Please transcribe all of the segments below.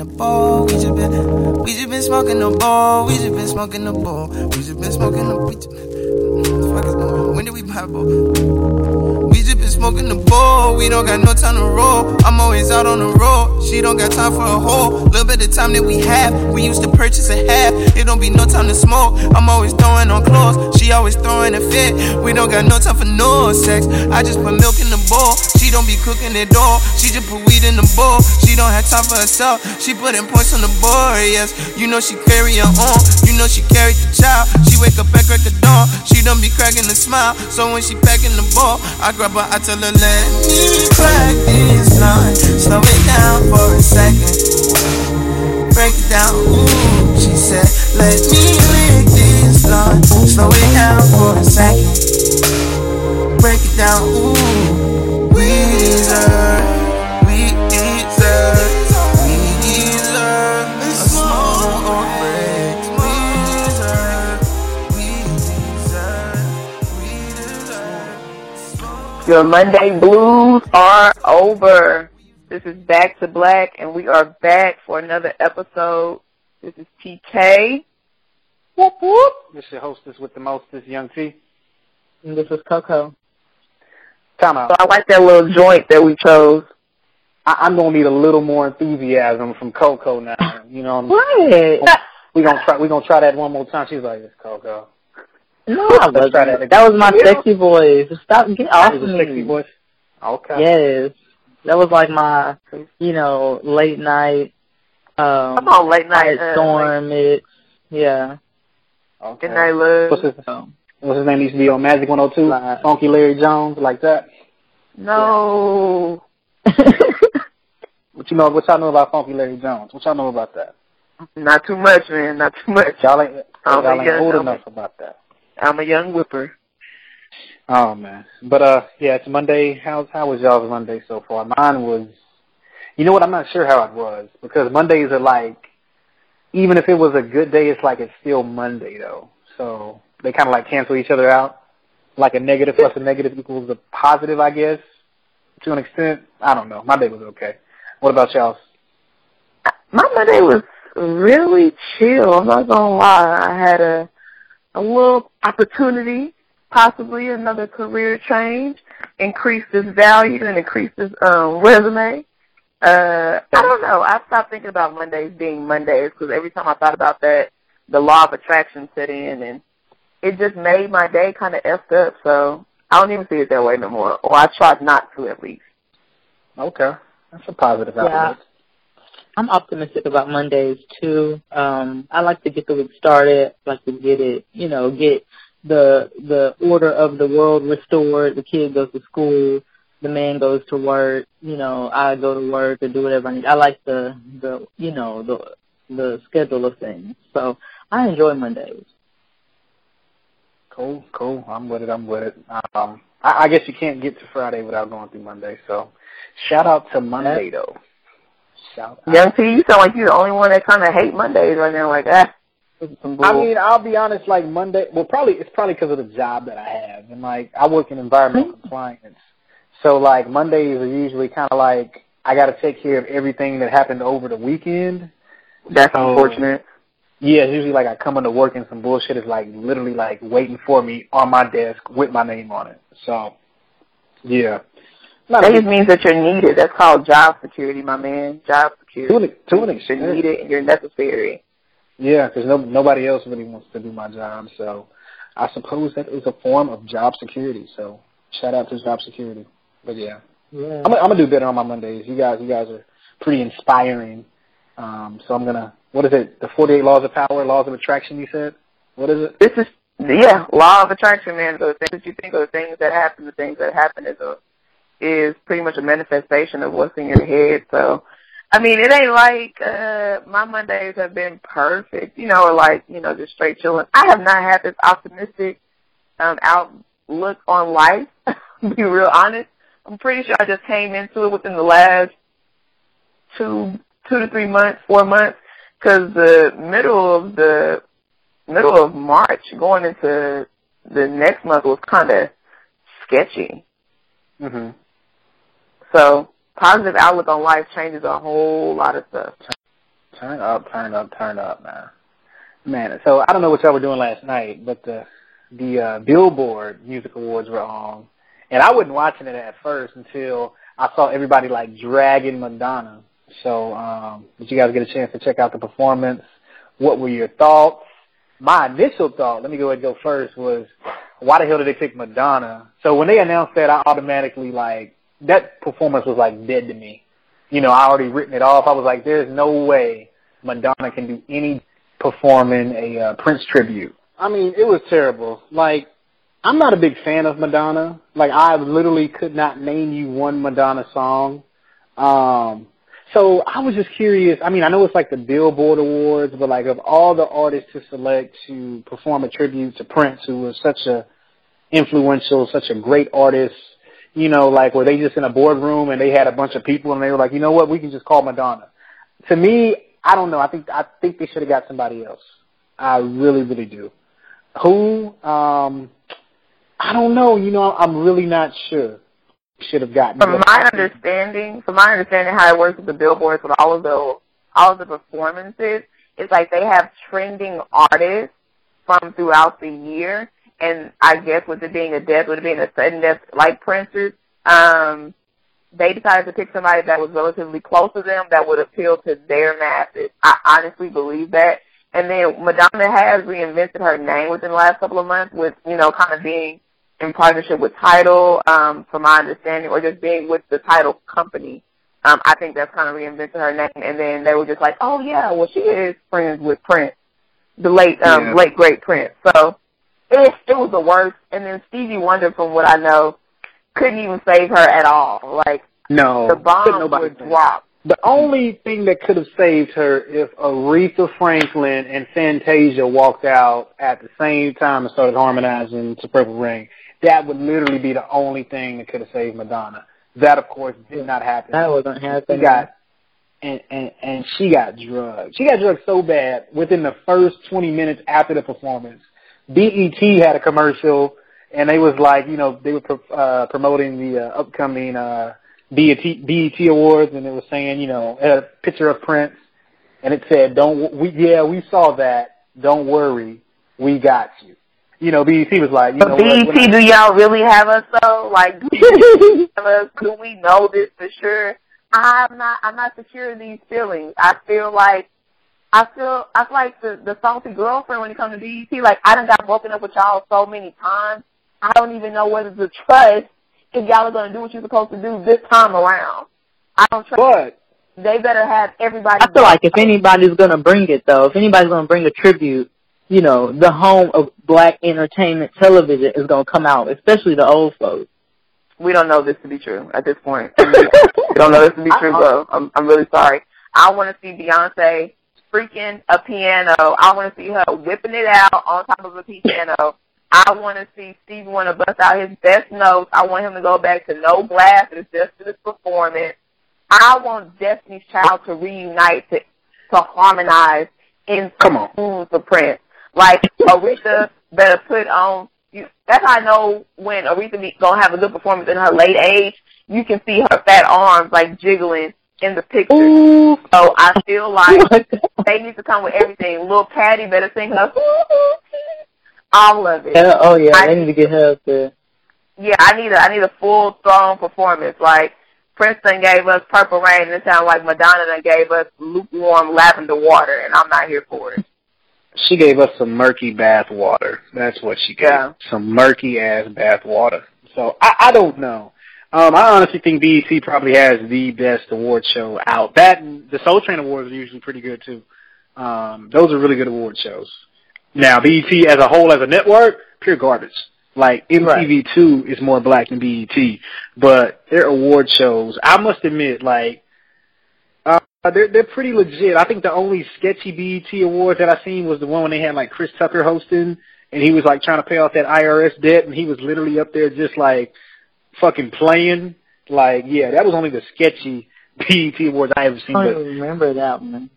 smoking the ball. We just been smoking the ball. We just been smoking the ball. We just been smoking the. When did we buy a ball? We just been smoking the ball. We don't got no time to roll. I'm always out on the road. She don't got time for a whole little bit of time that we have. We used to purchase a half. It don't be no time to smoke. I'm always throwing on clothes. She always throwing a fit. We don't got no time for no sex. I just put milk in the bowl. She don't be cooking at all. She just put weed in the bowl. She don't have time for herself. She putting points on the board, yes. You know she carry her own. You know she carried the child. She wake up at crack of dawn. She done be cracking a smile. So when she packing the ball, I grab her, I tell her, let me crack this line. Slow it down for a second. Break it down, ooh. She said, let me lick this line. Slow it down for a second. Break it down, ooh. Your Monday blues are over. This is Back to Black, and we are back for another episode. This is TK. Whoop, whoop. This is your hostess with the most, this is Young T. And this is Coco. Time out. So I like that little joint that we chose. I'm going to need a little more enthusiasm from Coco now. You know what I'm saying? What? We're going to try that one more time. She's like, it's Coco. No, I wasn't. That was my sexy voice. Stop, get off me. Sexy voice? Okay. Yes. That was like my, late night. Come on, late night. Storm mix. Yeah. Okay. Good night, love. What's his name? He used to be on Magic 102. Funky Larry Jones, like that. No. Yeah. What y'all know about Funky Larry Jones? What y'all know about that? Not too much, man. Not too much. Y'all ain't old enough about that. I'm a young whipper. Oh, man. But, yeah, it's Monday. How was y'all's Monday so far? Mine was, you know what, I'm not sure how it was, because Mondays are like, even if it was a good day, it's like it's still Monday, though. So they kind of like cancel each other out. Like a negative plus a negative equals a positive, I guess, to an extent. I don't know. My day was okay. What about y'all's? My Monday was really chill. I'm not going to lie. I had a little opportunity, possibly another career change, increase this value and increase this resume. I don't know. I stopped thinking about Mondays being Mondays because every time I thought about that, the law of attraction set in, and it just made my day kind of effed up. So I don't even see it that way no more, or I tried not to at least. Okay. That's a positive outlook. I'm optimistic about Mondays, too. I like to get the week started, like to get it, get the order of the world restored. The kid goes to school. The man goes to work. I go to work and do whatever I need. I like the schedule of things. So I enjoy Mondays. Cool. I'm with it. I guess you can't get to Friday without going through Monday. So shout out to Monday, though. Young T, you sound like you're the only one that kind of hate Mondays right now, like that. I mean, I'll be honest, like Monday, it's probably because of the job that I have. And like, I work in environmental compliance. So like, Mondays are usually kind of like, I got to take care of everything that happened over the weekend. That's unfortunate. Yeah, it's usually like I come into work and some bullshit is like literally like waiting for me on my desk with my name on it. So, yeah. That just means that you're needed. That's called job security, my man. Job security. To an extent. You're needed and you're necessary. Yeah, because nobody else really wants to do my job. So I suppose that is a form of job security. So shout out to job security. But, yeah. I'm going to do better on my Mondays. You guys are pretty inspiring. So I'm going to, what is it, the 48 laws of power, laws of attraction, you said? What is it? This is, law of attraction, man. So the things that you think are the things that happen is pretty much a manifestation of what's in your head. So, I mean, it ain't like my Mondays have been perfect, or like, just straight chilling. I have not had this optimistic outlook on life, to be real honest. I'm pretty sure I just came into it within the last four months, because the middle of March going into the next month was kind of sketchy. Mm-hmm. So, positive outlook on life changes a whole lot of stuff. Turn up, man. Man, so I don't know what y'all were doing last night, but the Billboard Music Awards were on, and I wasn't watching it at first until I saw everybody, like, dragging Madonna. So did you guys get a chance to check out the performance? What were your thoughts? My initial thought, let me go ahead and go first, was why the hell did they pick Madonna? So when they announced that, I automatically, like, that performance was, like, dead to me. You know, I already written it off. I was like, there's no way Madonna can do any performing a Prince tribute. I mean, it was terrible. Like, I'm not a big fan of Madonna. Like, I literally could not name you one Madonna song. So I was just curious. I mean, I know it's like the Billboard Awards, but like of all the artists to select to perform a tribute to Prince, who was such a influential, such a great artist, you know, like were they just in a boardroom and they had a bunch of people and they were like, you know what, we can just call Madonna. To me, I don't know. I think they should have got somebody else. I really, really do. Who? I don't know. You know, I'm really not sure. Should have gotten. From my understanding, how it works with the Billboards, with all of the performances, it's like they have trending artists from throughout the year, and I guess with it being a death, with it being a sudden death like Prince's, they decided to pick somebody that was relatively close to them that would appeal to their masses. I honestly believe that. And then Madonna has reinvented her name within the last couple of months with, you know, kind of being in partnership with Tidal, from my understanding, or just being with the Tidal company. I think that's kind of reinvented her name. And then they were just like, oh, yeah, well, she is friends with Prince, the late great Prince. So it was the worst. And then Stevie Wonder, from what I know, couldn't even save her at all. Like, no, the bomb would drop. The only thing that could have saved her if Aretha Franklin and Fantasia walked out at the same time and started harmonizing to Purple Rain, that would literally be the only thing that could have saved Madonna. That, of course, did not happen. That wasn't happening. And she got drugged. She got drugged so bad within the first 20 minutes after the performance. BET had a commercial, and they was like, you know, they were promoting the upcoming BET Awards, and it was saying, you know, a picture of Prince, and it said, we saw that. Don't worry, we got you. You know, BET was like, you know, BET, do y'all really have us though? Like, do we know this for sure? I'm not secure of these feelings. I feel like the salty girlfriend when it comes to BET. Like, I done got broken up with y'all so many times. I don't even know whether to trust if y'all are going to do what you're supposed to do this time around. I don't trust what? They better have everybody. I feel like if anybody's going to bring it, though, if anybody's going to bring a tribute, you know, the home of black entertainment television is going to come out, especially the old folks. We don't know this to be true at this point. We don't know this to be true, though. I'm really sorry. I want to see Beyonce freaking a piano. I want to see her whipping it out on top of a piano. I want to see Stevie Wonder bust out his best notes. I want him to go back to no glasses just for this performance. I want Destiny's Child to reunite, to harmonize in tune for Prince. Like, Aretha better put on. That's how I know when Aretha going to have a good performance in her late age. You can see her fat arms, like, jiggling in the picture. Ooh. So I feel like they need to come with everything. Lil Patty better sing her. All of it. Oh, yeah, I need to get her up there. Yeah, I need a full-thrown performance. Like, Prince done gave us Purple Rain, and it sounded like Madonna done gave us lukewarm lavender water, and I'm not here for it. She gave us some murky bath water. That's what she gave. Yeah. Some murky-ass bath water. So, I don't know. I honestly think BET probably has the best award show out. That the Soul Train Awards are usually pretty good, too. Those are really good award shows. Now, BET as a whole, as a network, pure garbage. Like, MTV2 is more black than BET, but their award shows, I must admit, like, they're pretty legit. I think the only sketchy BET award that I seen was the one when they had, like, Chris Tucker hosting, and he was, like, trying to pay off that IRS debt, and he was literally up there just, like, fucking playing. Like, yeah, that was only the sketchy BET awards I ever seen. I don't remember that one.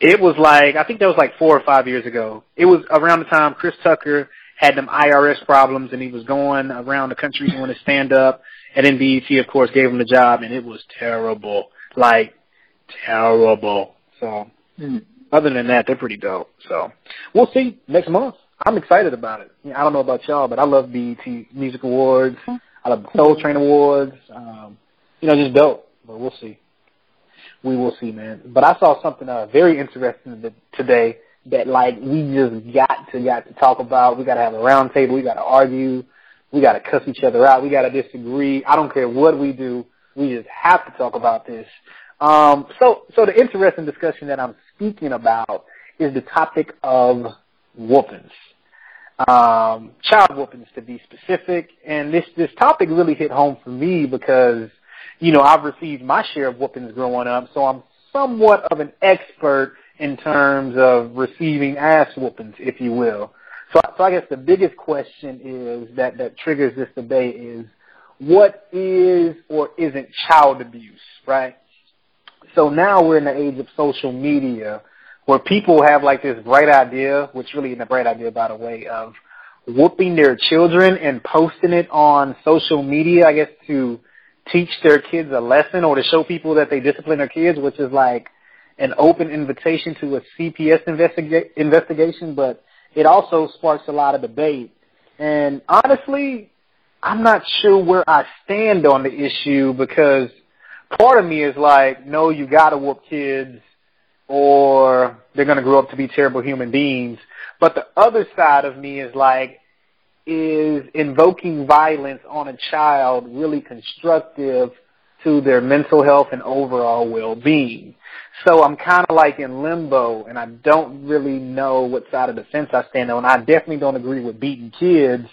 It was like, I think that was like 4 or 5 years ago. It was around the time Chris Tucker had them IRS problems and he was going around the country doing a stand-up. And then BET, of course, gave him the job, and it was terrible. Like, terrible. So Other than that, they're pretty dope. So we'll see next month. I'm excited about it. I don't know about y'all, but I love BET Music Awards. I love Soul Train Awards. Just dope. But we'll see. We will see, man. But I saw something very interesting today that, we just got to talk about. We got to have a round table. We got to argue. We got to cuss each other out. We got to disagree. I don't care what we do. We just have to talk about this. So the interesting discussion that I'm speaking about is the topic of whoopings, child whoopings to be specific. And this topic really hit home for me because, I've received my share of whoopings growing up, so I'm somewhat of an expert in terms of receiving ass whoopings, if you will. So I guess the biggest question is that triggers this debate is what is or isn't child abuse, right? So now we're in the age of social media where people have this bright idea, which really isn't a bright idea, by the way, of whooping their children and posting it on social media, I guess, to teach their kids a lesson or to show people that they discipline their kids, which is an open invitation to a CPS investigation, but it also sparks a lot of debate. And honestly, I'm not sure where I stand on the issue because part of me is no, you got to whoop kids or they're going to grow up to be terrible human beings. But the other side of me is is invoking violence on a child really constructive to their mental health and overall well-being? So I'm kind of in limbo, and I don't really know what side of the fence I stand on. I definitely don't agree with beating kids,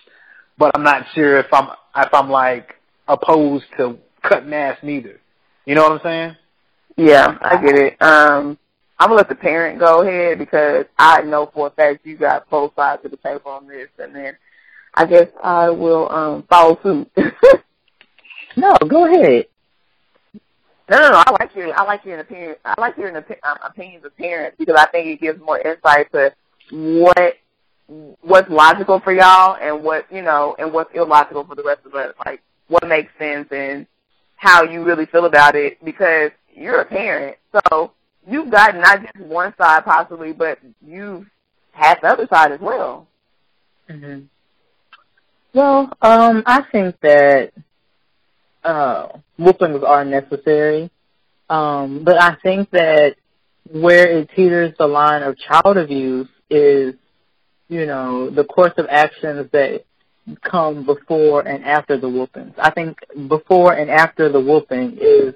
but I'm not sure if I'm opposed to cutting ass neither. You know what I'm saying? Yeah, I get it. I'm going to let the parent go ahead because I know for a fact you got both sides of the table on this, and then I guess I will follow suit. No, go ahead. No. I like hearing opinions of parents because I think it gives more insight to what's logical for y'all and what what's illogical for the rest of us. What makes sense and how you really feel about it because you're a parent, so you've got not just one side possibly, but you've had the other side as well. Mm-hmm. Well, I think that whoopings are necessary, but I think that where it teeters the line of child abuse is, the course of actions that come before and after the whoopings. I think before and after the whooping is,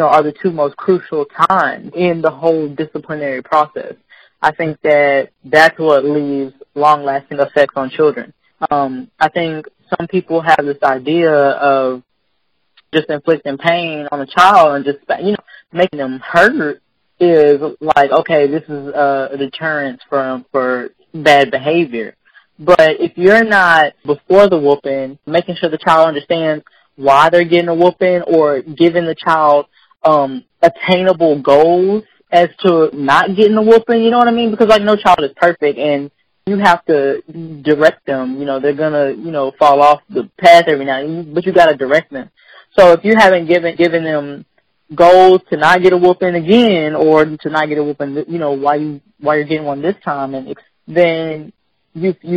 are the two most crucial times in the whole disciplinary process. I think that that's what leaves long-lasting effects on children. I think some people have this idea of just inflicting pain on a child and just, making them hurt is okay, this is a deterrence for bad behavior. But if you're not, before the whooping, making sure the child understands why they're getting a whooping or giving the child attainable goals as to not getting a whooping, you know what I mean? Because, no child is perfect, and you have to direct them. They're going to, fall off the path every now and then, but you got to direct them. So if you haven't given them goals to not get a whooping again or to not get a whooping, why you're getting one this time, and then you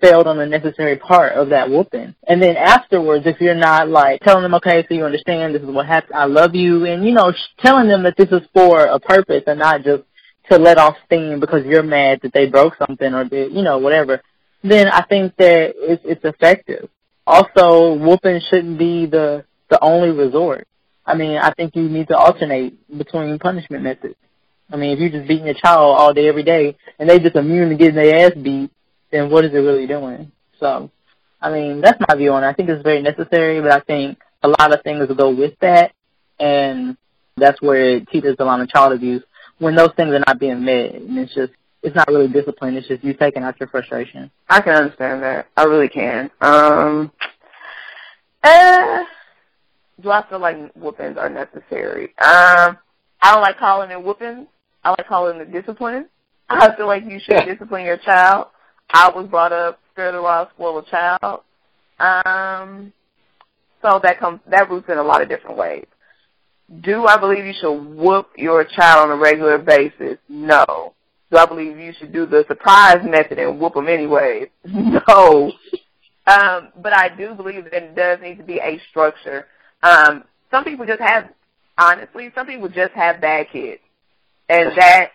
failed on a necessary part of that whooping. And then afterwards, if you're not, telling them, okay, so you understand this is what happened, I love you, and, telling them that this is for a purpose and not just to let off steam because you're mad that they broke something or did, whatever, then I think that it's effective. Also, whooping shouldn't be the only resort. I mean, I think you need to alternate between punishment methods. I mean, if you're just beating your child all day, every day, and they just immune to getting their ass beat, then what is it really doing? So, I mean, that's my view on it. I think it's very necessary, but I think a lot of things will go with that, and that's where it teeters the line of child abuse. When those things are not being met, and it's not really discipline. It's just you taking out your frustration. I can understand that. I really can. Do I feel like whoopings are necessary? I don't like calling it whoopings. I like calling it discipline. I feel like you should discipline your child. I was brought up sterilized, spoiled child. So that roots in a lot of different ways. Do I believe you should whoop your child on a regular basis? No. Do I believe you should do the surprise method and whoop them anyways? No. But I do believe that it does need to be a structure. Some people just have, honestly, some people just have bad kids. And that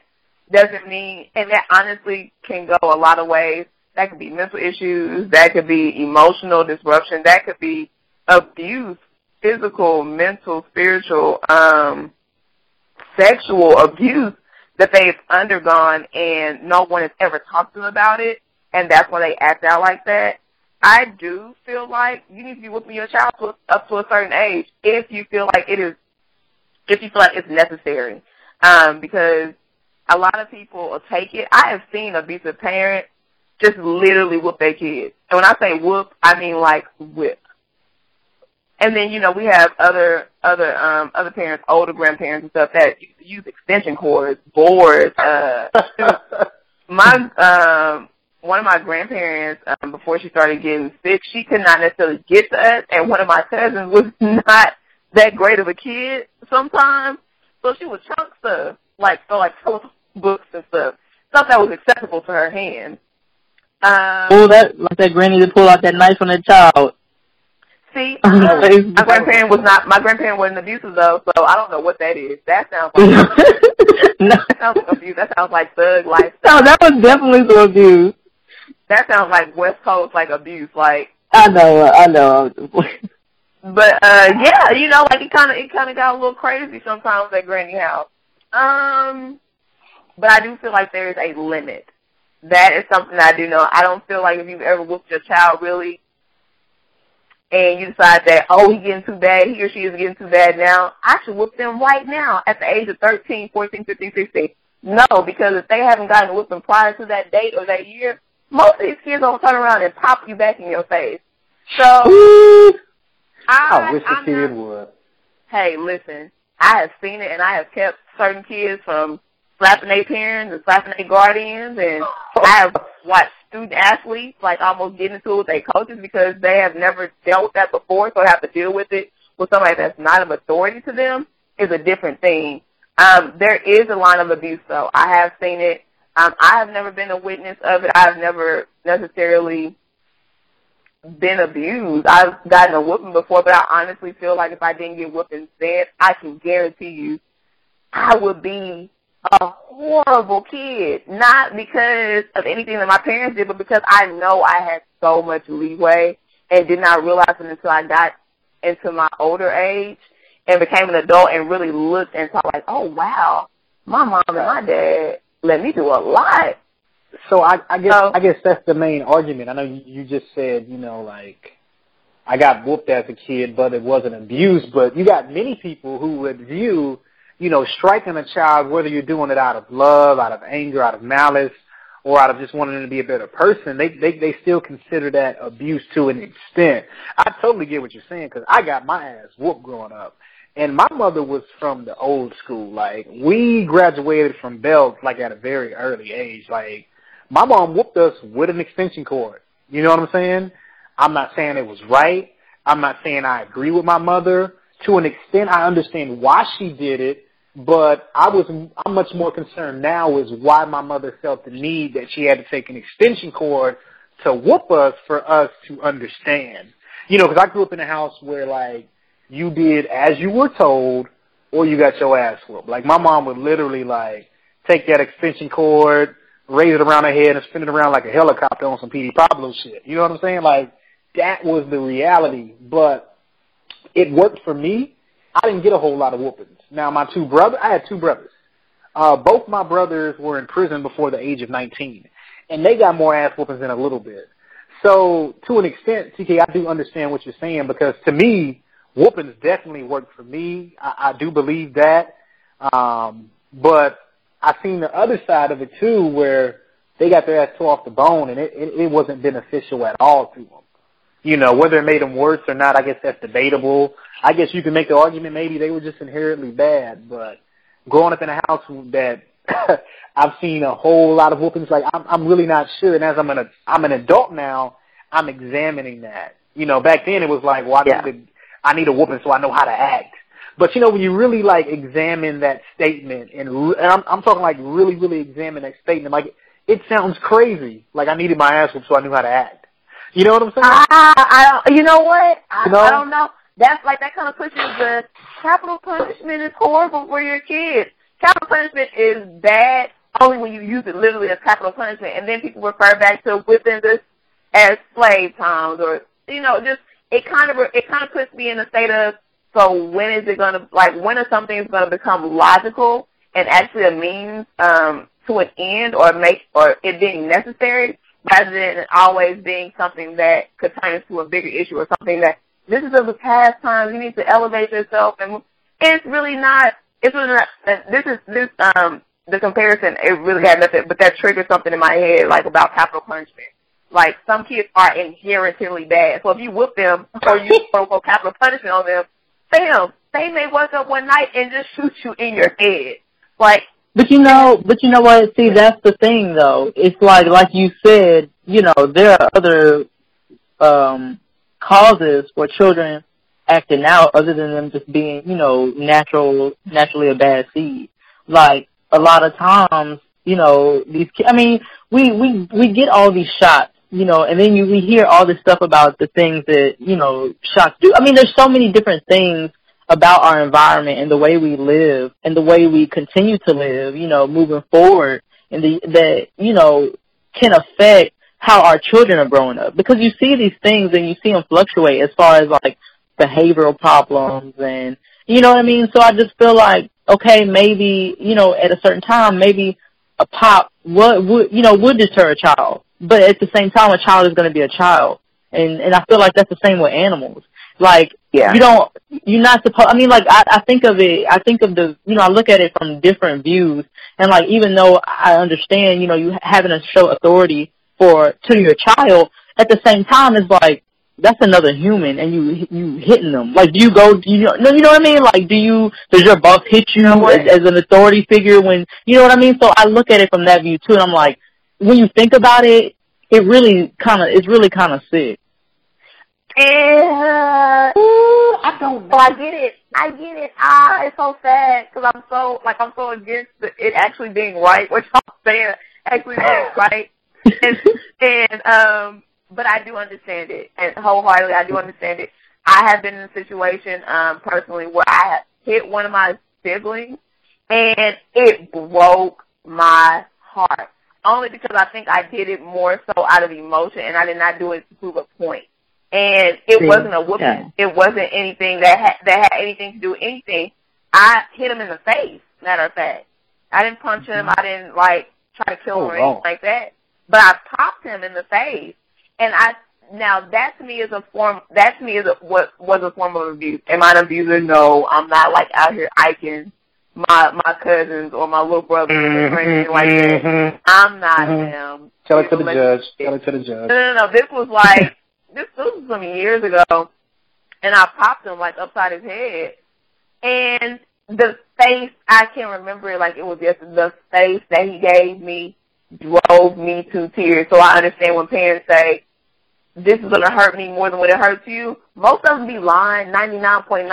doesn't mean, and that honestly can go a lot of ways. That could be mental issues. That could be emotional disruption. That could be abuse, physical, mental, spiritual, sexual abuse that they've undergone, and no one has ever talked to them about it, and that's why they act out like that. I do feel like you need to be whooping your child up to a certain age if you feel like it is, if you feel like it's necessary, because a lot of people will take it. I have seen abusive parents just literally whoop their kids, and when I say whoop, I mean like whip. And then, you know, we have other parents, older grandparents and stuff that use extension cords, boards. One of my grandparents, before she started getting sick, she could not necessarily get to us, and one of my cousins was not that great of a kid sometimes, so she would chunk stuff, like telephone books and stuff that was accessible to her hands. That granny to pull out that knife on that child. See, my grandparent wasn't abusive though, so I don't know what that is. That sounds like no. That sounds like abuse. That sounds like thug life. No, that was definitely some abuse. That sounds like West Coast like abuse. Like I know. But yeah, you know, like it kind of got a little crazy sometimes at Granny House. But I do feel like there is a limit. That is something I do know. I don't feel like if you've ever whooped your child really, and you decide that, oh, he's getting too bad, he or she is getting too bad now, I should whoop them right now at the age of 13, 14, 15, 16. No, because if they haven't gotten whooping prior to that date or that year, most of these kids don't turn around and pop you back in your face. So, I wish the kid would. Hey, listen, I have seen it, and I have kept certain kids from slapping their parents and slapping their guardians, and I have watched student athletes like almost getting into it with their coaches because they have never dealt with that before, so have to deal with it with somebody that's not an authority to them is a different thing. There is a line of abuse, though. I have seen it. I have never been a witness of it. I have never necessarily been abused. I've gotten a whooping before, but I honestly feel like if I didn't get whooping then, I can guarantee you I would be a horrible kid, not because of anything that my parents did, but because I know I had so much leeway and did not realize it until I got into my older age and became an adult and really looked and thought like, oh, wow, my mom and my dad let me do a lot. So I guess that's the main argument. I know you just said, you know, like, I got whooped as a kid, but it wasn't abuse, but you got many people who would view, you know, striking a child, whether you're doing it out of love, out of anger, out of malice, or out of just wanting them to be a better person, they still consider that abuse to an extent. I totally get what you're saying because I got my ass whooped growing up. And my mother was from the old school. Like, we graduated from belts, like, at a very early age. Like, my mom whooped us with an extension cord. You know what I'm saying? I'm not saying it was right. I'm not saying I agree with my mother. To an extent, I understand why she did it. But I'm much more concerned now is why my mother felt the need that she had to take an extension cord to whoop us for us to understand. You know, because I grew up in a house where, like, you did as you were told or you got your ass whooped. Like, my mom would literally, like, take that extension cord, raise it around her head, and spin it around like a helicopter on some P.D. Pablo shit. You know what I'm saying? Like, that was the reality. But it worked for me. I didn't get a whole lot of whoopings. Now, I had two brothers. Both my brothers were in prison before the age of 19, and they got more ass whoopings in a little bit. So, to an extent, TK, I do understand what you're saying because, to me, whoopings definitely worked for me. I do believe that. But I've seen the other side of it, too, where they got their ass tore off the bone, and it wasn't beneficial at all to them. You know, whether it made them worse or not, I guess that's debatable. I guess you can make the argument maybe they were just inherently bad, but growing up in a house that I've seen a whole lot of whoopings, like I'm really not sure. And as I'm an adult now, I'm examining that. You know, back then it was like, well, I need a whooping so I know how to act. But, you know, when you really, like, examine that statement, and I'm talking, like, really, really examine that statement, like, it sounds crazy. Like, I needed my ass whooped so I knew how to act. You know what I'm saying? I don't know. That's, like, that kind of pushes the capital punishment is horrible for your kids. Capital punishment is bad only when you use it literally as capital punishment, and then people refer back to whipping this as slave times, or, you know, just it kind of puts me in a state of, so when is it going to, like, when is something going to become logical and actually a means to an end, or it being necessary, rather than it always being something that could turn into a bigger issue, or something that this is of the past times, you need to elevate yourself, and it's really not, the comparison, it really had nothing, but that triggered something in my head, like, about capital punishment. Like, some kids are inherently bad. So if you whip them or you throw capital punishment on them, they may wake up one night and just shoot you in your head. Like, but you know what? See, that's the thing, though. It's like you said, you know, there are other causes for children acting out other than them just being, you know, naturally a bad seed. Like, a lot of times, you know, these kids, I mean, we get all these shots, you know, and then we hear all this stuff about the things that, you know, shots do. I mean, there's so many different things about our environment and the way we live and the way we continue to live, you know, moving forward, and that, you know, can affect how our children are growing up. Because you see these things and you see them fluctuate as far as, like, behavioral problems and, you know what I mean? So I just feel like, okay, maybe, you know, at a certain time, maybe a pop would deter a child. But at the same time, a child is going to be a child. And I feel like that's the same with animals. Like, yeah. You're not supposed, I mean, like, I think of the, you know, I look at it from different views. And, like, even though I understand, you know, you having to show authority to your child, at the same time, it's like, that's another human, and you hitting them. Like, do you go? You know what I mean? Like, does your boss hit you as an authority figure when, you know what I mean? So I look at it from that view too, and I'm like, when you think about it, it's really kind of sick. I don't know. I get it. It's so sad because I'm so against it actually being right. What y'all saying actually being right, and. But I do understand it, and wholeheartedly I do understand it. I have been in a situation personally where I have hit one of my siblings, and it broke my heart, only because I think I did it more so out of emotion, and I did not do it to prove a point. And it wasn't a whooping. Yeah. It wasn't anything that had anything to do with anything. I hit him in the face, matter of fact. I didn't punch him. I didn't, like, try to kill him or anything like that. But I popped him in the face. And that to me was a form of abuse. Am I an abuser? No, I'm not, like, out here iking my cousins or my little brother or anything like that. I'm not them. Tell it to the judge. No. This was like this was some years ago, and I popped him, like, upside his head, and the face, I can't remember it like it was yesterday. The face that he gave me drove me to tears. So I understand when parents say, this is going to hurt me more than when it hurts you. Most of them be lying, 99.9%.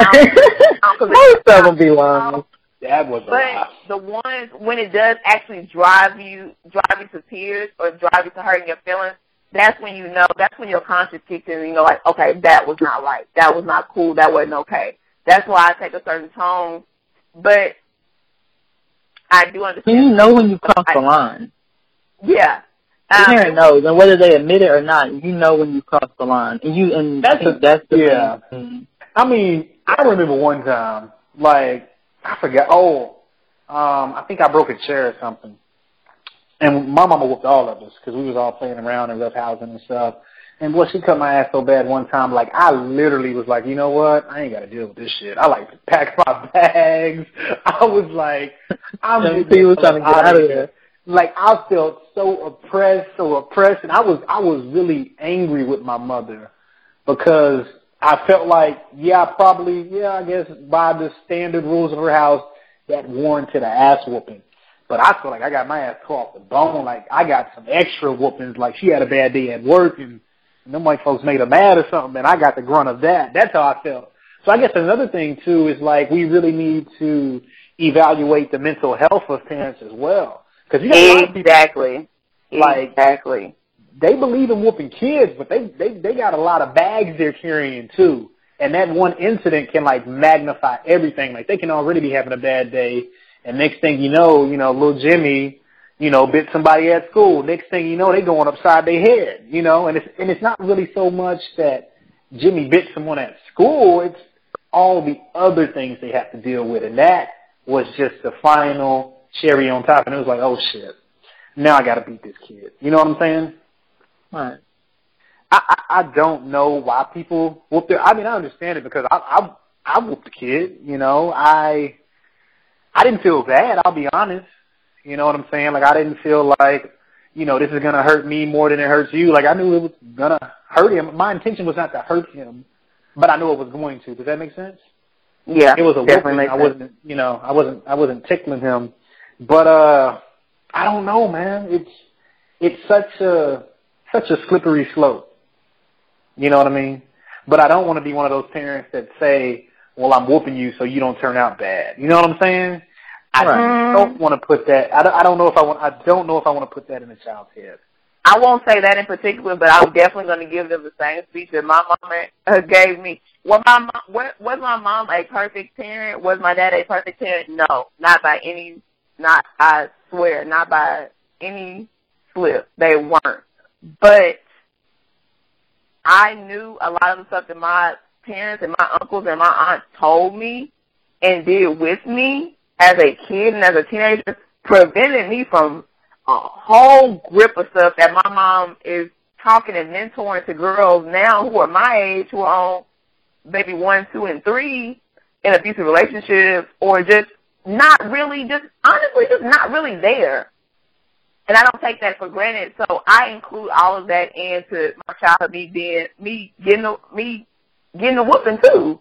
Most of them be lying. That was a lie. But the ones, when it does actually drive you to tears or drive you to hurting your feelings, that's when you know, that's when your conscience kicks in and you know, like, okay, that was not right. That was not cool. That wasn't okay. That's why I take a certain tone. But I do understand. You know when you cross the line. Yeah. The parent knows, and whether they admit it or not, you know when you cross the line. And that's the thing. I mean, I remember one time, like, I forgot. I think I broke a chair or something. And my mama whooped all of us because we was all playing around and rough housing and stuff. And, boy, she cut my ass so bad one time, like, I literally was like, you know what? I ain't got to deal with this shit. I, like, packed my bags. I was like, I'm trying to get out of here. Like, I felt so oppressed, and I was really angry with my mother because I felt like, I guess by the standard rules of her house, that warranted an ass whooping. But I feel like I got my ass caught off the bone. Like, I got some extra whoopings. Like, she had a bad day at work, and them white folks made her mad or something, and I got the grunt of that. That's how I felt. So I guess another thing, too, is like we really need to evaluate the mental health of parents as well. Because you got a lot of people, exactly. They believe in whooping kids, but they got a lot of bags they're carrying, too. And that one incident can, like, magnify everything. Like, they can already be having a bad day. And next thing you know, little Jimmy, you know, bit somebody at school. Next thing you know, they going upside their head, you know. And it's not really so much that Jimmy bit someone at school. It's all the other things they have to deal with. And that was just the final cherry on top. And it was like, oh, shit, now I got to beat this kid. You know what I'm saying? Right. I don't know why people whoop their – I mean, I understand it because I whooped a kid, you know. I didn't feel bad, I'll be honest. You know what I'm saying? Like, I didn't feel like, you know, this is going to hurt me more than it hurts you. Like, I knew it was going to hurt him. My intention was not to hurt him, but I knew it was going to. Does that make sense? Yeah, it was a whooping. I wasn't tickling him. But I don't know, man. It's such a slippery slope. You know what I mean? But I don't want to be one of those parents that say, well, I'm whooping you so you don't turn out bad. You know what I'm saying? I don't want to put that. I don't know if I want to put that in a child's head. I won't say that in particular, but I'm definitely going to give them the same speech that my mama gave me. Was my mom a perfect parent? Was my dad a perfect parent? No, I swear, not by any slip. They weren't. But I knew a lot of the stuff that my parents and my uncles and my aunts told me and did with me as a kid and as a teenager prevented me from a whole grip of stuff that my mom is talking and mentoring to girls now who are my age, who are on maybe 1, 2, and 3 in abusive relationships or just not really there. And I don't take that for granted. So I include all of that into my childhood, me getting a whooping too. So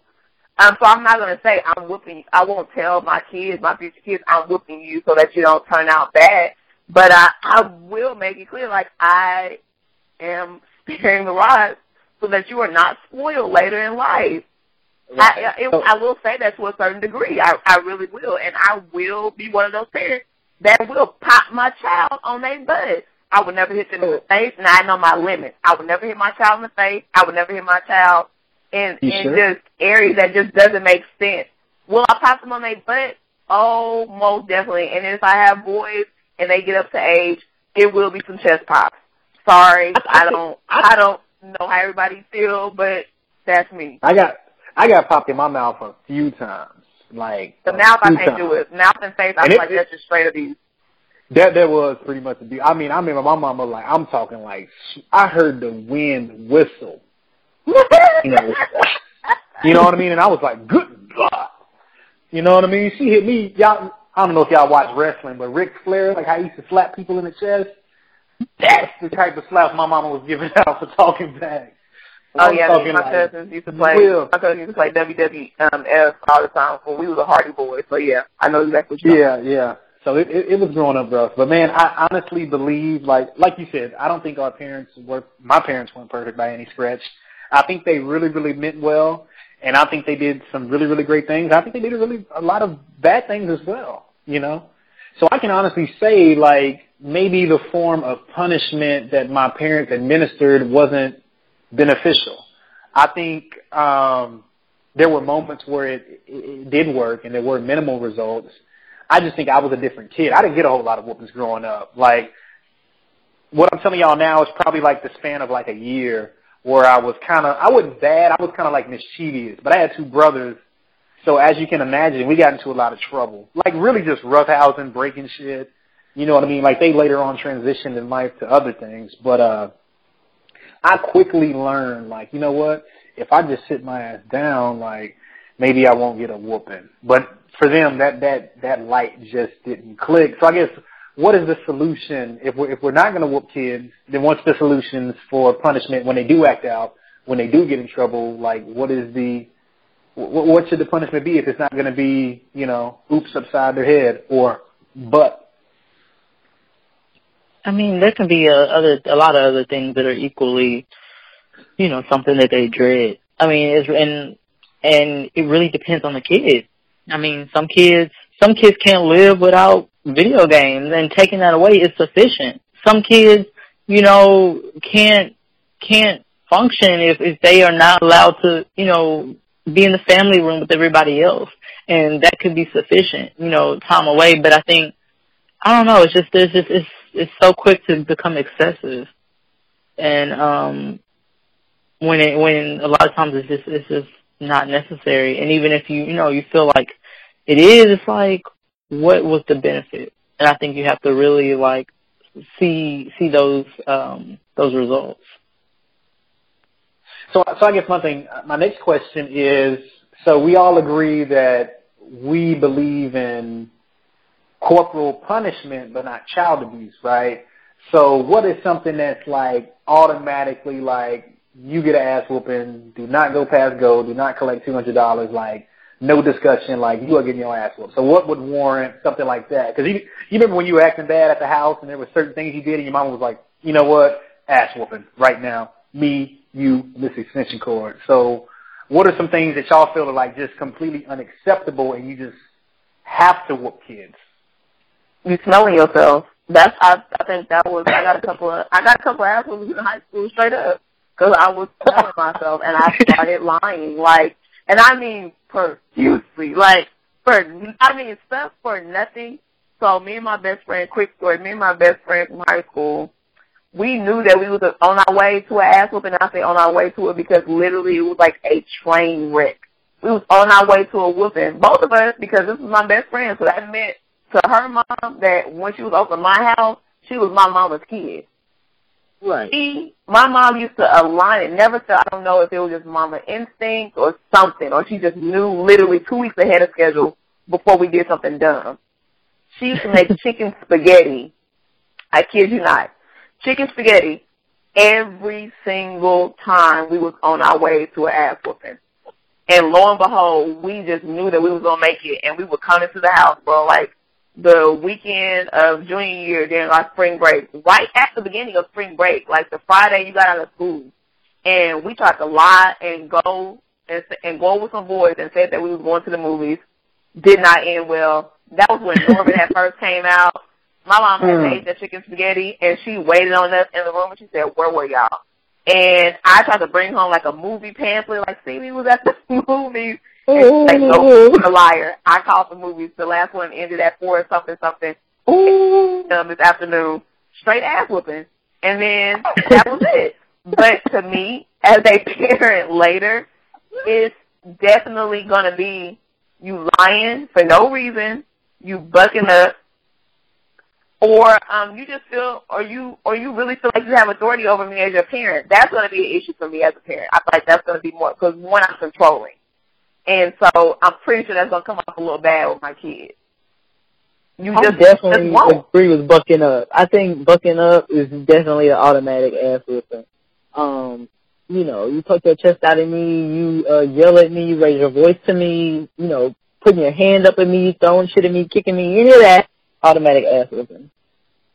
I'm not going to say I'm whooping you. I won't tell my kids, my future kids, I'm whooping you so that you don't turn out bad. But I will make it clear, like, I am sparing the rod so that you are not spoiled later in life. Right. I will say that to a certain degree. I really will. And I will be one of those parents that will pop my child on their butt. I would never hit them in the face, and I know my limits. I would never hit my child in the face. I would never hit my child in just areas that just doesn't make sense. Will I pop them on their butt? Oh, most definitely. And if I have boys and they get up to age, it will be some chest pops. Sorry, I don't know how everybody feels, but that's me. I got popped in my mouth a few times. Like, the mouth I can't do it. Mouth and face, I feel like that's just straight abuse. That was pretty much abuse. I mean, I remember my mama, like, I'm talking like, I heard the wind whistle. You know what I mean? And I was like, good God. You know what I mean? She hit me. Y'all, I don't know if y'all watch wrestling, but Ric Flair, like how he used to slap people in the chest, that's the type of slap my mama was giving out for talking back. Oh, yeah, my cousins used to play WWF all the time when we were the Hardy Boys. So, yeah, I know exactly what you're talking about. Yeah. So it was growing up rough. But, man, I honestly believe, like you said, I don't think my parents weren't perfect by any stretch. I think they really, really meant well, and I think they did some really, really great things. I think they did a lot of bad things as well, you know. So I can honestly say, like, maybe the form of punishment that my parents administered wasn't beneficial. I think there were moments where it did work and there were minimal results. I just think I was a different kid. I didn't get a whole lot of whoopings growing up. Like, what I'm telling y'all now is probably like the span of like a year where I was kind of, I wasn't bad, I was kind of like mischievous, but I had 2 brothers, so as you can imagine, we got into a lot of trouble. Like, really just roughhousing, breaking shit, you know what I mean? Like, they later on transitioned in life to other things, but I quickly learned, like, you know what, if I just sit my ass down, like, maybe I won't get a whooping. But for them, that light just didn't click. So I guess, what is the solution? If we're not going to whoop kids, then what's the solutions for punishment when they do act out, when they do get in trouble? Like, what should the punishment be if it's not going to be, you know, oops upside their head or butt? I mean, there can be a lot of other things that are equally, you know, something that they dread. I mean, And it really depends on the kids. I mean, some kids can't live without video games, and taking that away is sufficient. Some kids, you know, can't function if they are not allowed to, you know, be in the family room with everybody else, and that could be sufficient, you know, time away. But I think, I don't know, it's so quick to become excessive, and when a lot of times it's just not necessary. And even if you feel like it is, it's like, what was the benefit? And I think you have to really like see those results. So I guess my next question is, so we all agree that we believe in corporal punishment, but not child abuse, right? So what is something that's like automatically like you get an ass whooping, do not go past go, do not collect $200, like no discussion, like you are getting your ass whooped. So what would warrant something like that? Because you remember when you were acting bad at the house and there were certain things you did and your mama was like, you know what, ass whooping right now, me, you, this extension cord. So what are some things that y'all feel are like just completely unacceptable and you just have to whoop kids? You're smelling yourself. I think that was, I got a couple of ass whoopings in high school straight up because I was smelling myself and I started lying. Like, and I mean profusely, like, stuff for nothing. So me and my best friend from high school, we knew that we was on our way to an ass whooping. I say on our way to it because literally it was like a train wreck. We was on our way to a whooping, both of us, because this was my best friend. So that meant to her mom that when she was over my house, she was my mama's kid. Right. My mom used to align it. Never said, I don't know if it was just mama instinct or something, or she just knew literally 2 weeks ahead of schedule before we did something dumb. She used to make chicken spaghetti. I kid you not. Chicken spaghetti every single time we was on our way to an ass whooping. And lo and behold, we just knew that we was going to make it, and we would come into the house, bro, like the weekend of junior year during our spring break, right at the beginning of spring break, like the Friday you got out of school. And we tried to lie and go with some boys and said that we was going to the movies. Did not end well. That was when Norman had first came out. My mom had made that chicken spaghetti, and she waited on us in the room, and she said, where were y'all? And I tried to bring home, like, a movie pamphlet, like, see, we was at the movies. And she's like, no, I'm a liar. I called the movies. The last one ended at 4 something. Ooh. This afternoon, straight ass whooping. And then that was it. But to me, as a parent later, it's definitely going to be you lying for no reason, you bucking up, Or you really feel like you have authority over me as your parent. That's going to be an issue for me as a parent. I feel like that's going to be more, because one, I'm controlling. And so I'm pretty sure that's going to come off a little bad with my kids. I definitely agree with bucking up. I think bucking up is definitely an automatic ass whooping. You know, you poke your chest out at me, you yell at me, you raise your voice to me, you know, putting your hand up at me, throwing shit at me, kicking me, any of that. Automatic ass whooping.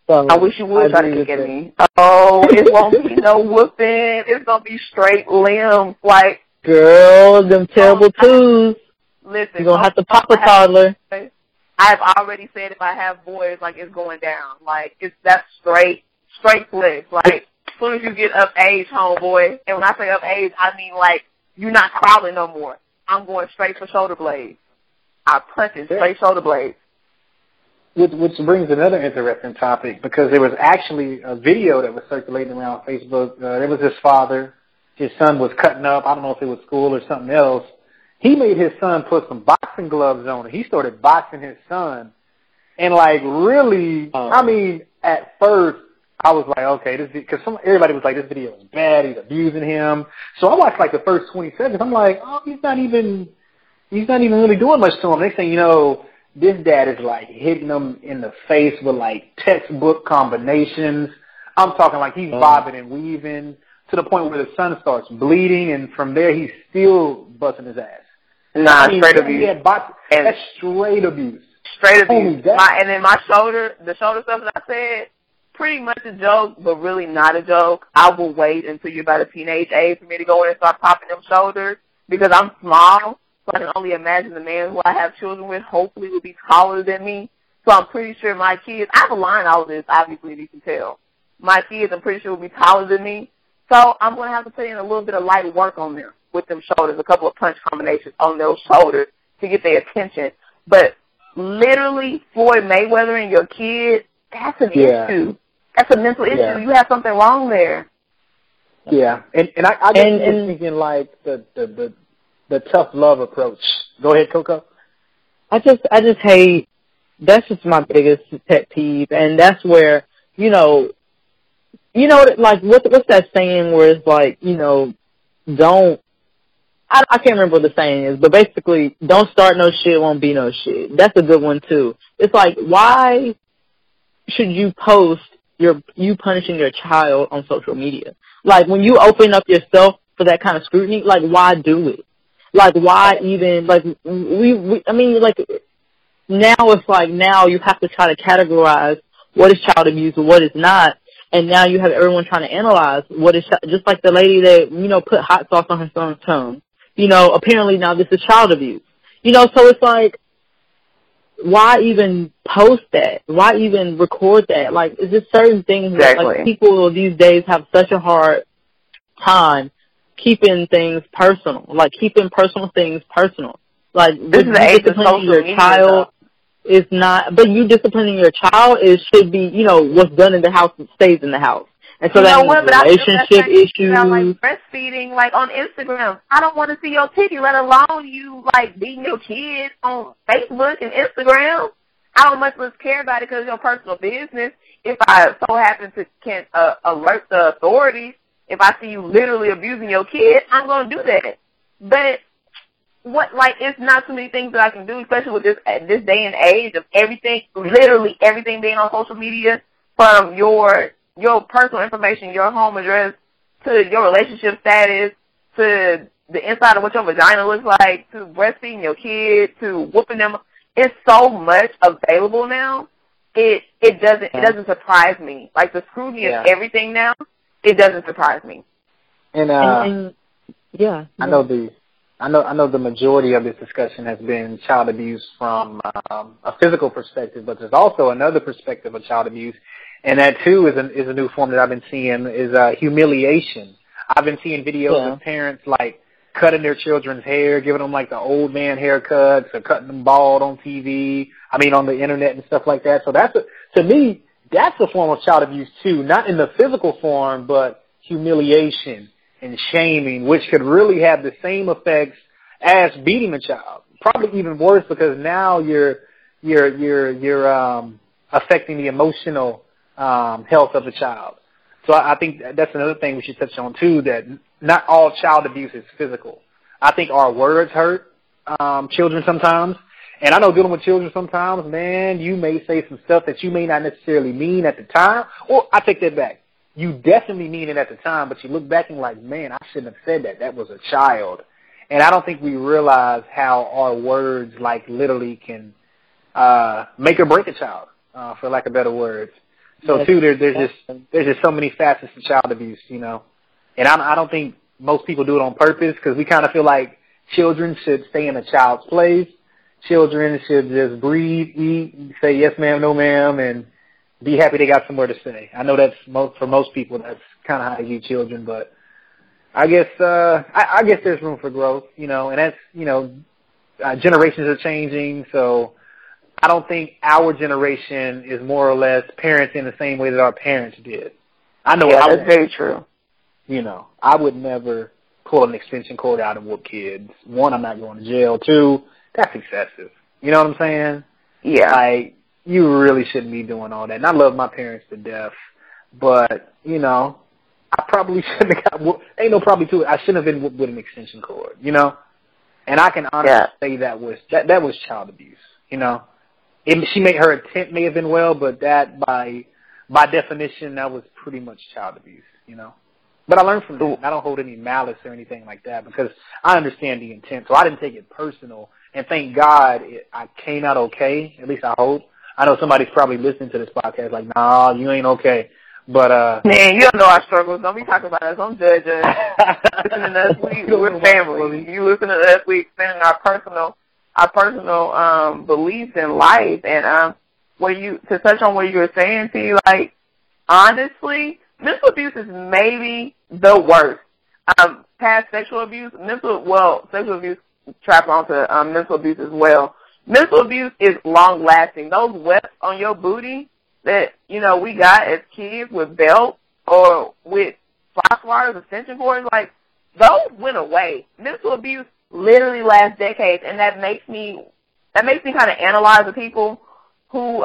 So, I wish you would try to kick at me. Oh, it won't be no whooping. It's going to be straight limbs. Like, girl, them terrible twos. Listen. You're going to have to pop a toddler. I have already said if I have boys, like, it's going down. Like, it's that straight flick. Like, as soon as you get up age, homeboy, and when I say up age, I mean, like, you're not crawling no more. I'm going straight for shoulder blades. I'm punching straight shoulder blades. Which brings another interesting topic, because there was actually a video that was circulating around Facebook. There was his father. His son was cutting up. I don't know if it was school or something else. He made his son put some boxing gloves on. He started boxing his son. And, like, really, I mean, at first I was like, okay, this, because everybody was like, this video is bad. He's abusing him. So I watched, like, the first 20 seconds. I'm like, oh, he's not even really doing much to him. Next thing you know, this dad is, like, hitting them in the face with, like, textbook combinations. I'm talking like he's bobbing and weaving to the point where the son starts bleeding, and from there he's still busting his ass. Nah, I mean, straight abuse. That's straight abuse. Straight abuse. And then the shoulder stuff that I said, pretty much a joke, but really not a joke. I will wait until you're about a teenage age for me to go in and start popping them shoulders because I'm small. So I can only imagine the man who I have children with hopefully will be taller than me. So I'm pretty sure my kids, I've aligned all of this, obviously, if you can tell. My kids, I'm pretty sure, will be taller than me. So I'm going to have to put in a little bit of light work on them with them shoulders, a couple of punch combinations on those shoulders to get their attention. But literally, Floyd Mayweather and your kid, that's an issue. That's a mental issue. You have something wrong there. Yeah, and I just was thinking like the tough love approach. Go ahead, Coco. I just hate. That's just my biggest pet peeve, and that's where you know, like what's that saying where it's like don't. I can't remember what the saying is, but basically, don't start no shit, won't be no shit. That's a good one too. It's like, why should you post you punishing your child on social media? Like, when you open up yourself for that kind of scrutiny, like, why do it? Like, why even, like, now it's like, now you have to try to categorize what is child abuse and what is not, and now you have everyone trying to analyze what is, just like the lady that, put hot sauce on her son's tongue. Apparently now this is child abuse. So it's like, why even post that? Why even record that? Like, it's just certain things that people these days have such a hard time keeping things personal. Like, keeping personal things personal. Like, this is the age of social media, child is not, but you disciplining your child should be, what's done in the house stays in the house. And so that means relationship issues. Like breastfeeding, like on Instagram. I don't want to see your titty, let alone you like beating your kids on Facebook and Instagram. I don't much less care about it because it's your personal business. If I so happen to alert the authorities, if I see you literally abusing your kid, I'm going to do that. But it's not too many things that I can do, especially with this day and age of everything, literally everything being on social media, from your personal information, your home address, to your relationship status, to the inside of what your vagina looks like, to breastfeeding your kid, to whooping them. It's so much available now. It doesn't surprise me. Like, the scrutiny of everything now, it doesn't surprise me. I know the majority of this discussion has been child abuse from a physical perspective, but there's also another perspective of child abuse. And that, too, is a new form that I've been seeing, is humiliation. I've been seeing videos of parents, like, cutting their children's hair, giving them, like, the old man haircuts or cutting them bald on TV, on the Internet and stuff like that. So to me, that's a form of child abuse, too, not in the physical form, but humiliation and shaming, which could really have the same effects as beating a child, probably even worse, because now you're affecting the emotional health of the child. So I think that's another thing we should touch on too, that not all child abuse is physical. I think our words hurt children sometimes. And I know dealing with children sometimes, man, you may say some stuff that you may not necessarily mean at the time. Or I take that back. You definitely mean it at the time, but you look back and like, man, I shouldn't have said that. That was a child. And I don't think we realize how our words like literally can make or break a child, for lack of better words. So too, there's just so many facets to child abuse, and I don't think most people do it on purpose, because we kind of feel like children should stay in a child's place. Children should just breathe, eat, say yes ma'am, no ma'am, and be happy they got somewhere to stay. I know that's for most people that's kind of how you view children, but I guess I guess there's room for growth, and that's generations are changing, so. I don't think our generation is more or less parenting the same way that our parents did. I know that's very true. I would never pull an extension cord out and whoop kids. One, I'm not going to jail. Two, that's excessive. You know what I'm saying? Yeah. Like, you really shouldn't be doing all that. And I love my parents to death, but, I probably shouldn't have got whooped. Ain't no probably to it. I shouldn't have been whooped with an extension cord, And I can honestly say that was child abuse, her intent may have been well, but that by definition, that was pretty much child abuse, But I learned from that. I don't hold any malice or anything like that, because I understand the intent. So I didn't take it personal, and thank God I came out okay, at least I hope. I know somebody's probably listening to this podcast like, nah, you ain't okay. But man, you don't know our struggles. Don't be talking about us. Don't judge us. Listen to us. We're family. You listen to us. We expand our personal beliefs in life. And to touch on what you were saying, T, like honestly, mental abuse is maybe the worst. Past sexual abuse, sexual abuse trapped onto mental abuse as well. Mental abuse is long lasting. Those webs on your booty that, you know, we got as kids with belts or with fly swatters, extension cords, like, those went away. Mental abuse literally lasts decades, and that makes me kind of analyze the people who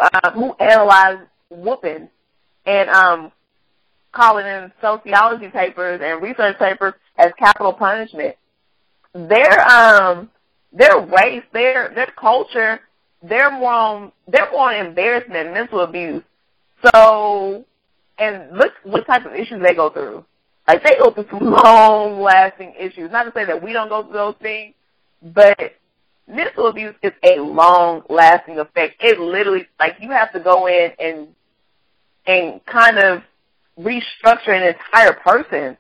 analyze whooping and call it in sociology papers and research papers as capital punishment. Their race, their culture, they're more on embarrassment, mental abuse. So, and look what type of issues they go through. Like, they go through some long-lasting issues. Not to say that we don't go through those things, but mental abuse is a long-lasting effect. It literally, like, you have to go in and kind of restructure an entire person.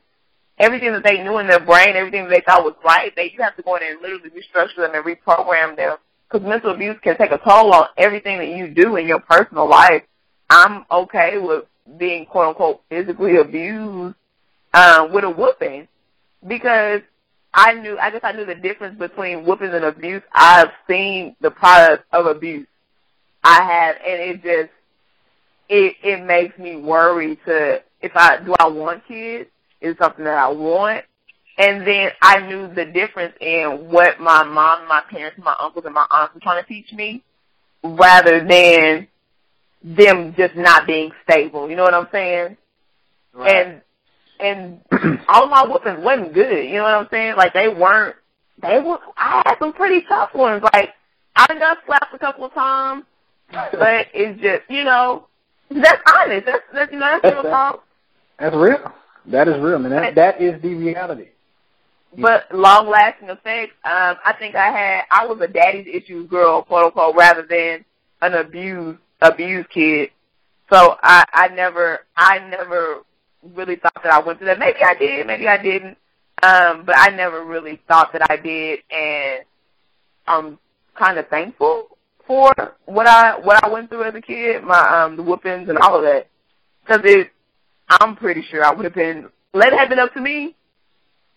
Everything that they knew in their brain, everything that they thought was right, you have to go in and literally restructure them and reprogram them. Because mental abuse can take a toll on everything that you do in your personal life. I'm okay with being, quote-unquote, physically abused with a whooping because I knew the difference between whoopings and abuse. I've seen the product of abuse. I have, and it makes me worry do I want kids? Is something that I want. And then I knew the difference in what my mom, my parents, my uncles, and my aunts were trying to teach me rather than them just not being stable. You know what I'm saying? Right. And all my whoopings wasn't good. You know what I'm saying? Like, I had some pretty tough ones. Like, I got slapped a couple of times, but it's just, you know, that's honest. That's real talk. That's real. That is real, man. That is the reality. But long-lasting effects, I think I was a daddy's issues girl, quote-unquote, rather than an abused kid. So I never really thought that I went through that. Maybe I did, maybe I didn't, but I never really thought that I did, and I'm kind of thankful for what I went through as a kid, my the whoopings and all of that, because I'm pretty sure I would have been, let it have been up to me,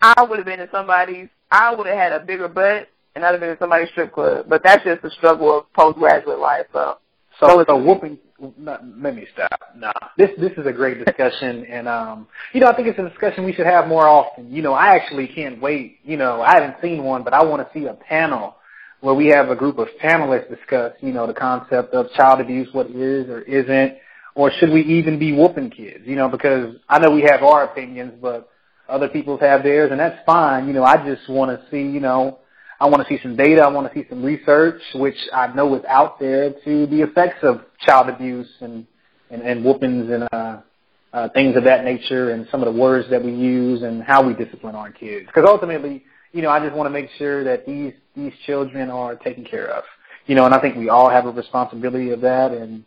I would have had a bigger butt, and I'd have been in somebody's strip club. But that's just the struggle of postgraduate life. So whooping, let me stop. Nah, this is a great discussion, and you know, I think it's a discussion we should have more often. You know, I actually can't wait. You know, I haven't seen one, but I want to see a panel where we have a group of panelists discuss, you know, the concept of child abuse, what it is or isn't. Or should we even be whooping kids? You know, because I know we have our opinions, but other people have theirs, and that's fine. You know, I just want to see, you know, I want to see some data. I want to see some research, which I know is out there, to the effects of child abuse and whoopings and things of that nature, and some of the words that we use and how we discipline our kids. Because ultimately, you know, I just want to make sure that these children are taken care of. You know, and I think we all have a responsibility of that, and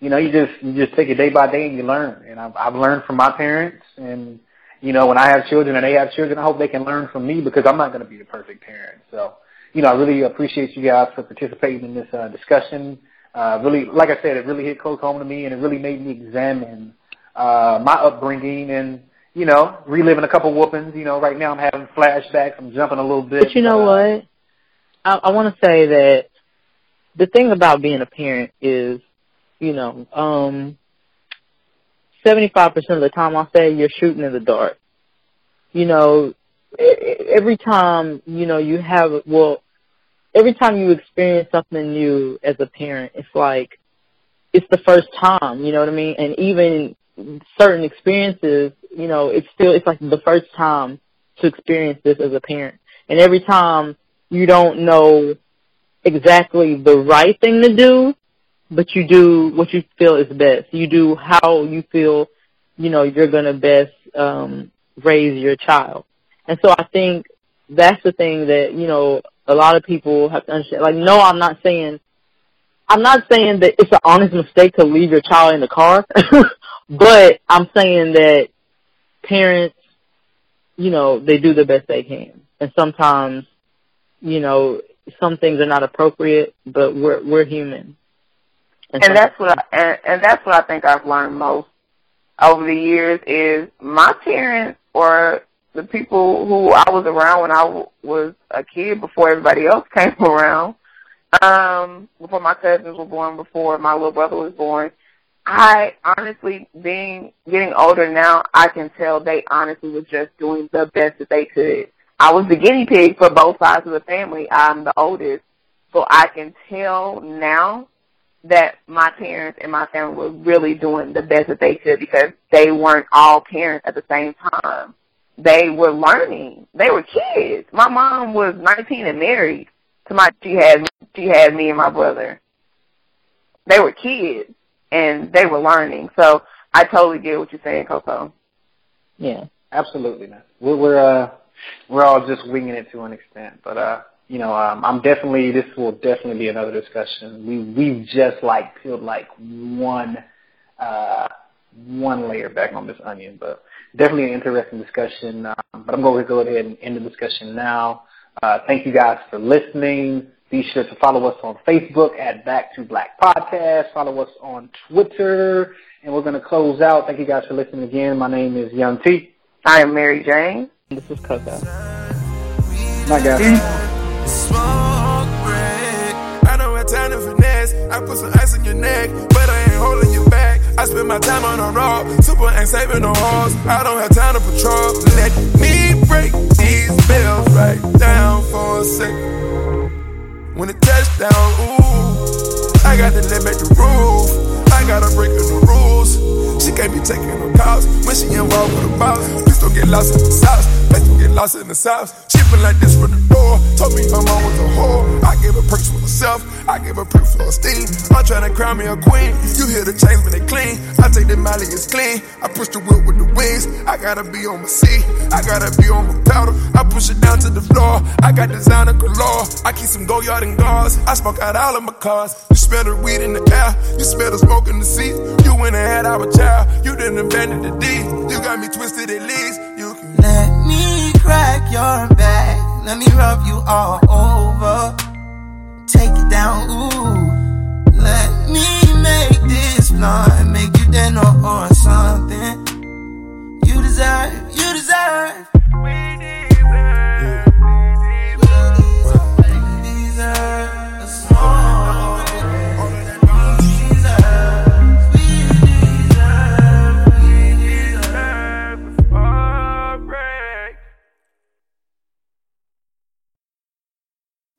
you know, you just take it day by day and you learn. And I've learned from my parents, and you know, when I have children and they have children, I hope they can learn from me, because I'm not going to be the perfect parent. So, you know, I really appreciate you guys for participating in this discussion. Really, like I said, it really hit close home to me, and it really made me examine my upbringing and, you know, reliving a couple whoopings. You know, right now I'm having flashbacks. I'm jumping a little bit. But you know what? I want to say that the thing about being a parent is, you know, 75% of the time I say you're shooting in the dark. You know, every time, you know, every time you experience something new as a parent, it's like, it's the first time, you know what I mean? And even certain experiences, you know, it's like the first time to experience this as a parent. And every time you don't know exactly the right thing to do, but you do what you feel is best. You do how you feel, you know, you're going to best raise your child. And so I think that's the thing that, you know, a lot of people have to understand. Like, no, I'm not saying – I'm not saying that it's an honest mistake to leave your child in the car, but I'm saying that parents, you know, they do the best they can. And sometimes, you know, some things are not appropriate, but we're human. And that's what I think I've learned most over the years is my parents or the people who I was around when I was a kid before everybody else came around, before my cousins were born, before my little brother was born, I honestly, getting older now, I can tell they honestly were just doing the best that they could. I was the guinea pig for both sides of the family. I'm the oldest, so I can tell now that my parents and my family were really doing the best that they could because they weren't all parents at the same time. They were learning. They were kids. My mom was 19 and married to my. She had me and my brother. They were kids and they were learning. So I totally get what you're saying, Coco. Yeah, absolutely, man. We're all just winging it to an extent, but you know, I'm definitely. This will definitely be another discussion. We've just peeled one layer back on this onion, but definitely an interesting discussion. But I'm going to go ahead and end the discussion now. Thank you guys for listening. Be sure to follow us on Facebook at Back to Black Podcast. Follow us on Twitter, and we're going to close out. Thank you guys for listening again. My name is Young T. I am Mary Jane. And this is Coco. Bye, guys. Smoke break. I know I time to finesse. I put some ice on your neck, but I ain't holding you back. I spend my time on a road, super ain't saving no halls. I don't have time to patrol. Let me break these bells right down for a second. When it touchdown, ooh, I got to let back the roof. I got to break the rules. She can't be taking no calls when she involved with a boss. Please don't get lost in the sauce. Please don't get lost in the sauce. Like this for the door, told me my mom was a whore. I gave a perks for myself, I gave a perks for esteem. I'm trying to crown me a queen. You hear the chains when they clean. I take the molly, it's clean. I push the whip with the wings. I gotta be on my seat, I gotta be on my powder. I push it down to the floor. I got designer galore. I keep some Goyard and guards. I smoke out all of my cars. You smell the weed in the air, you smell the smoke in the seat. You went and had our child, you didn't abandon the deed. You got me twisted at least. You can let me crack your back. Let me rub you all over. Take it down, ooh. Let me make this blind. Make you dinner or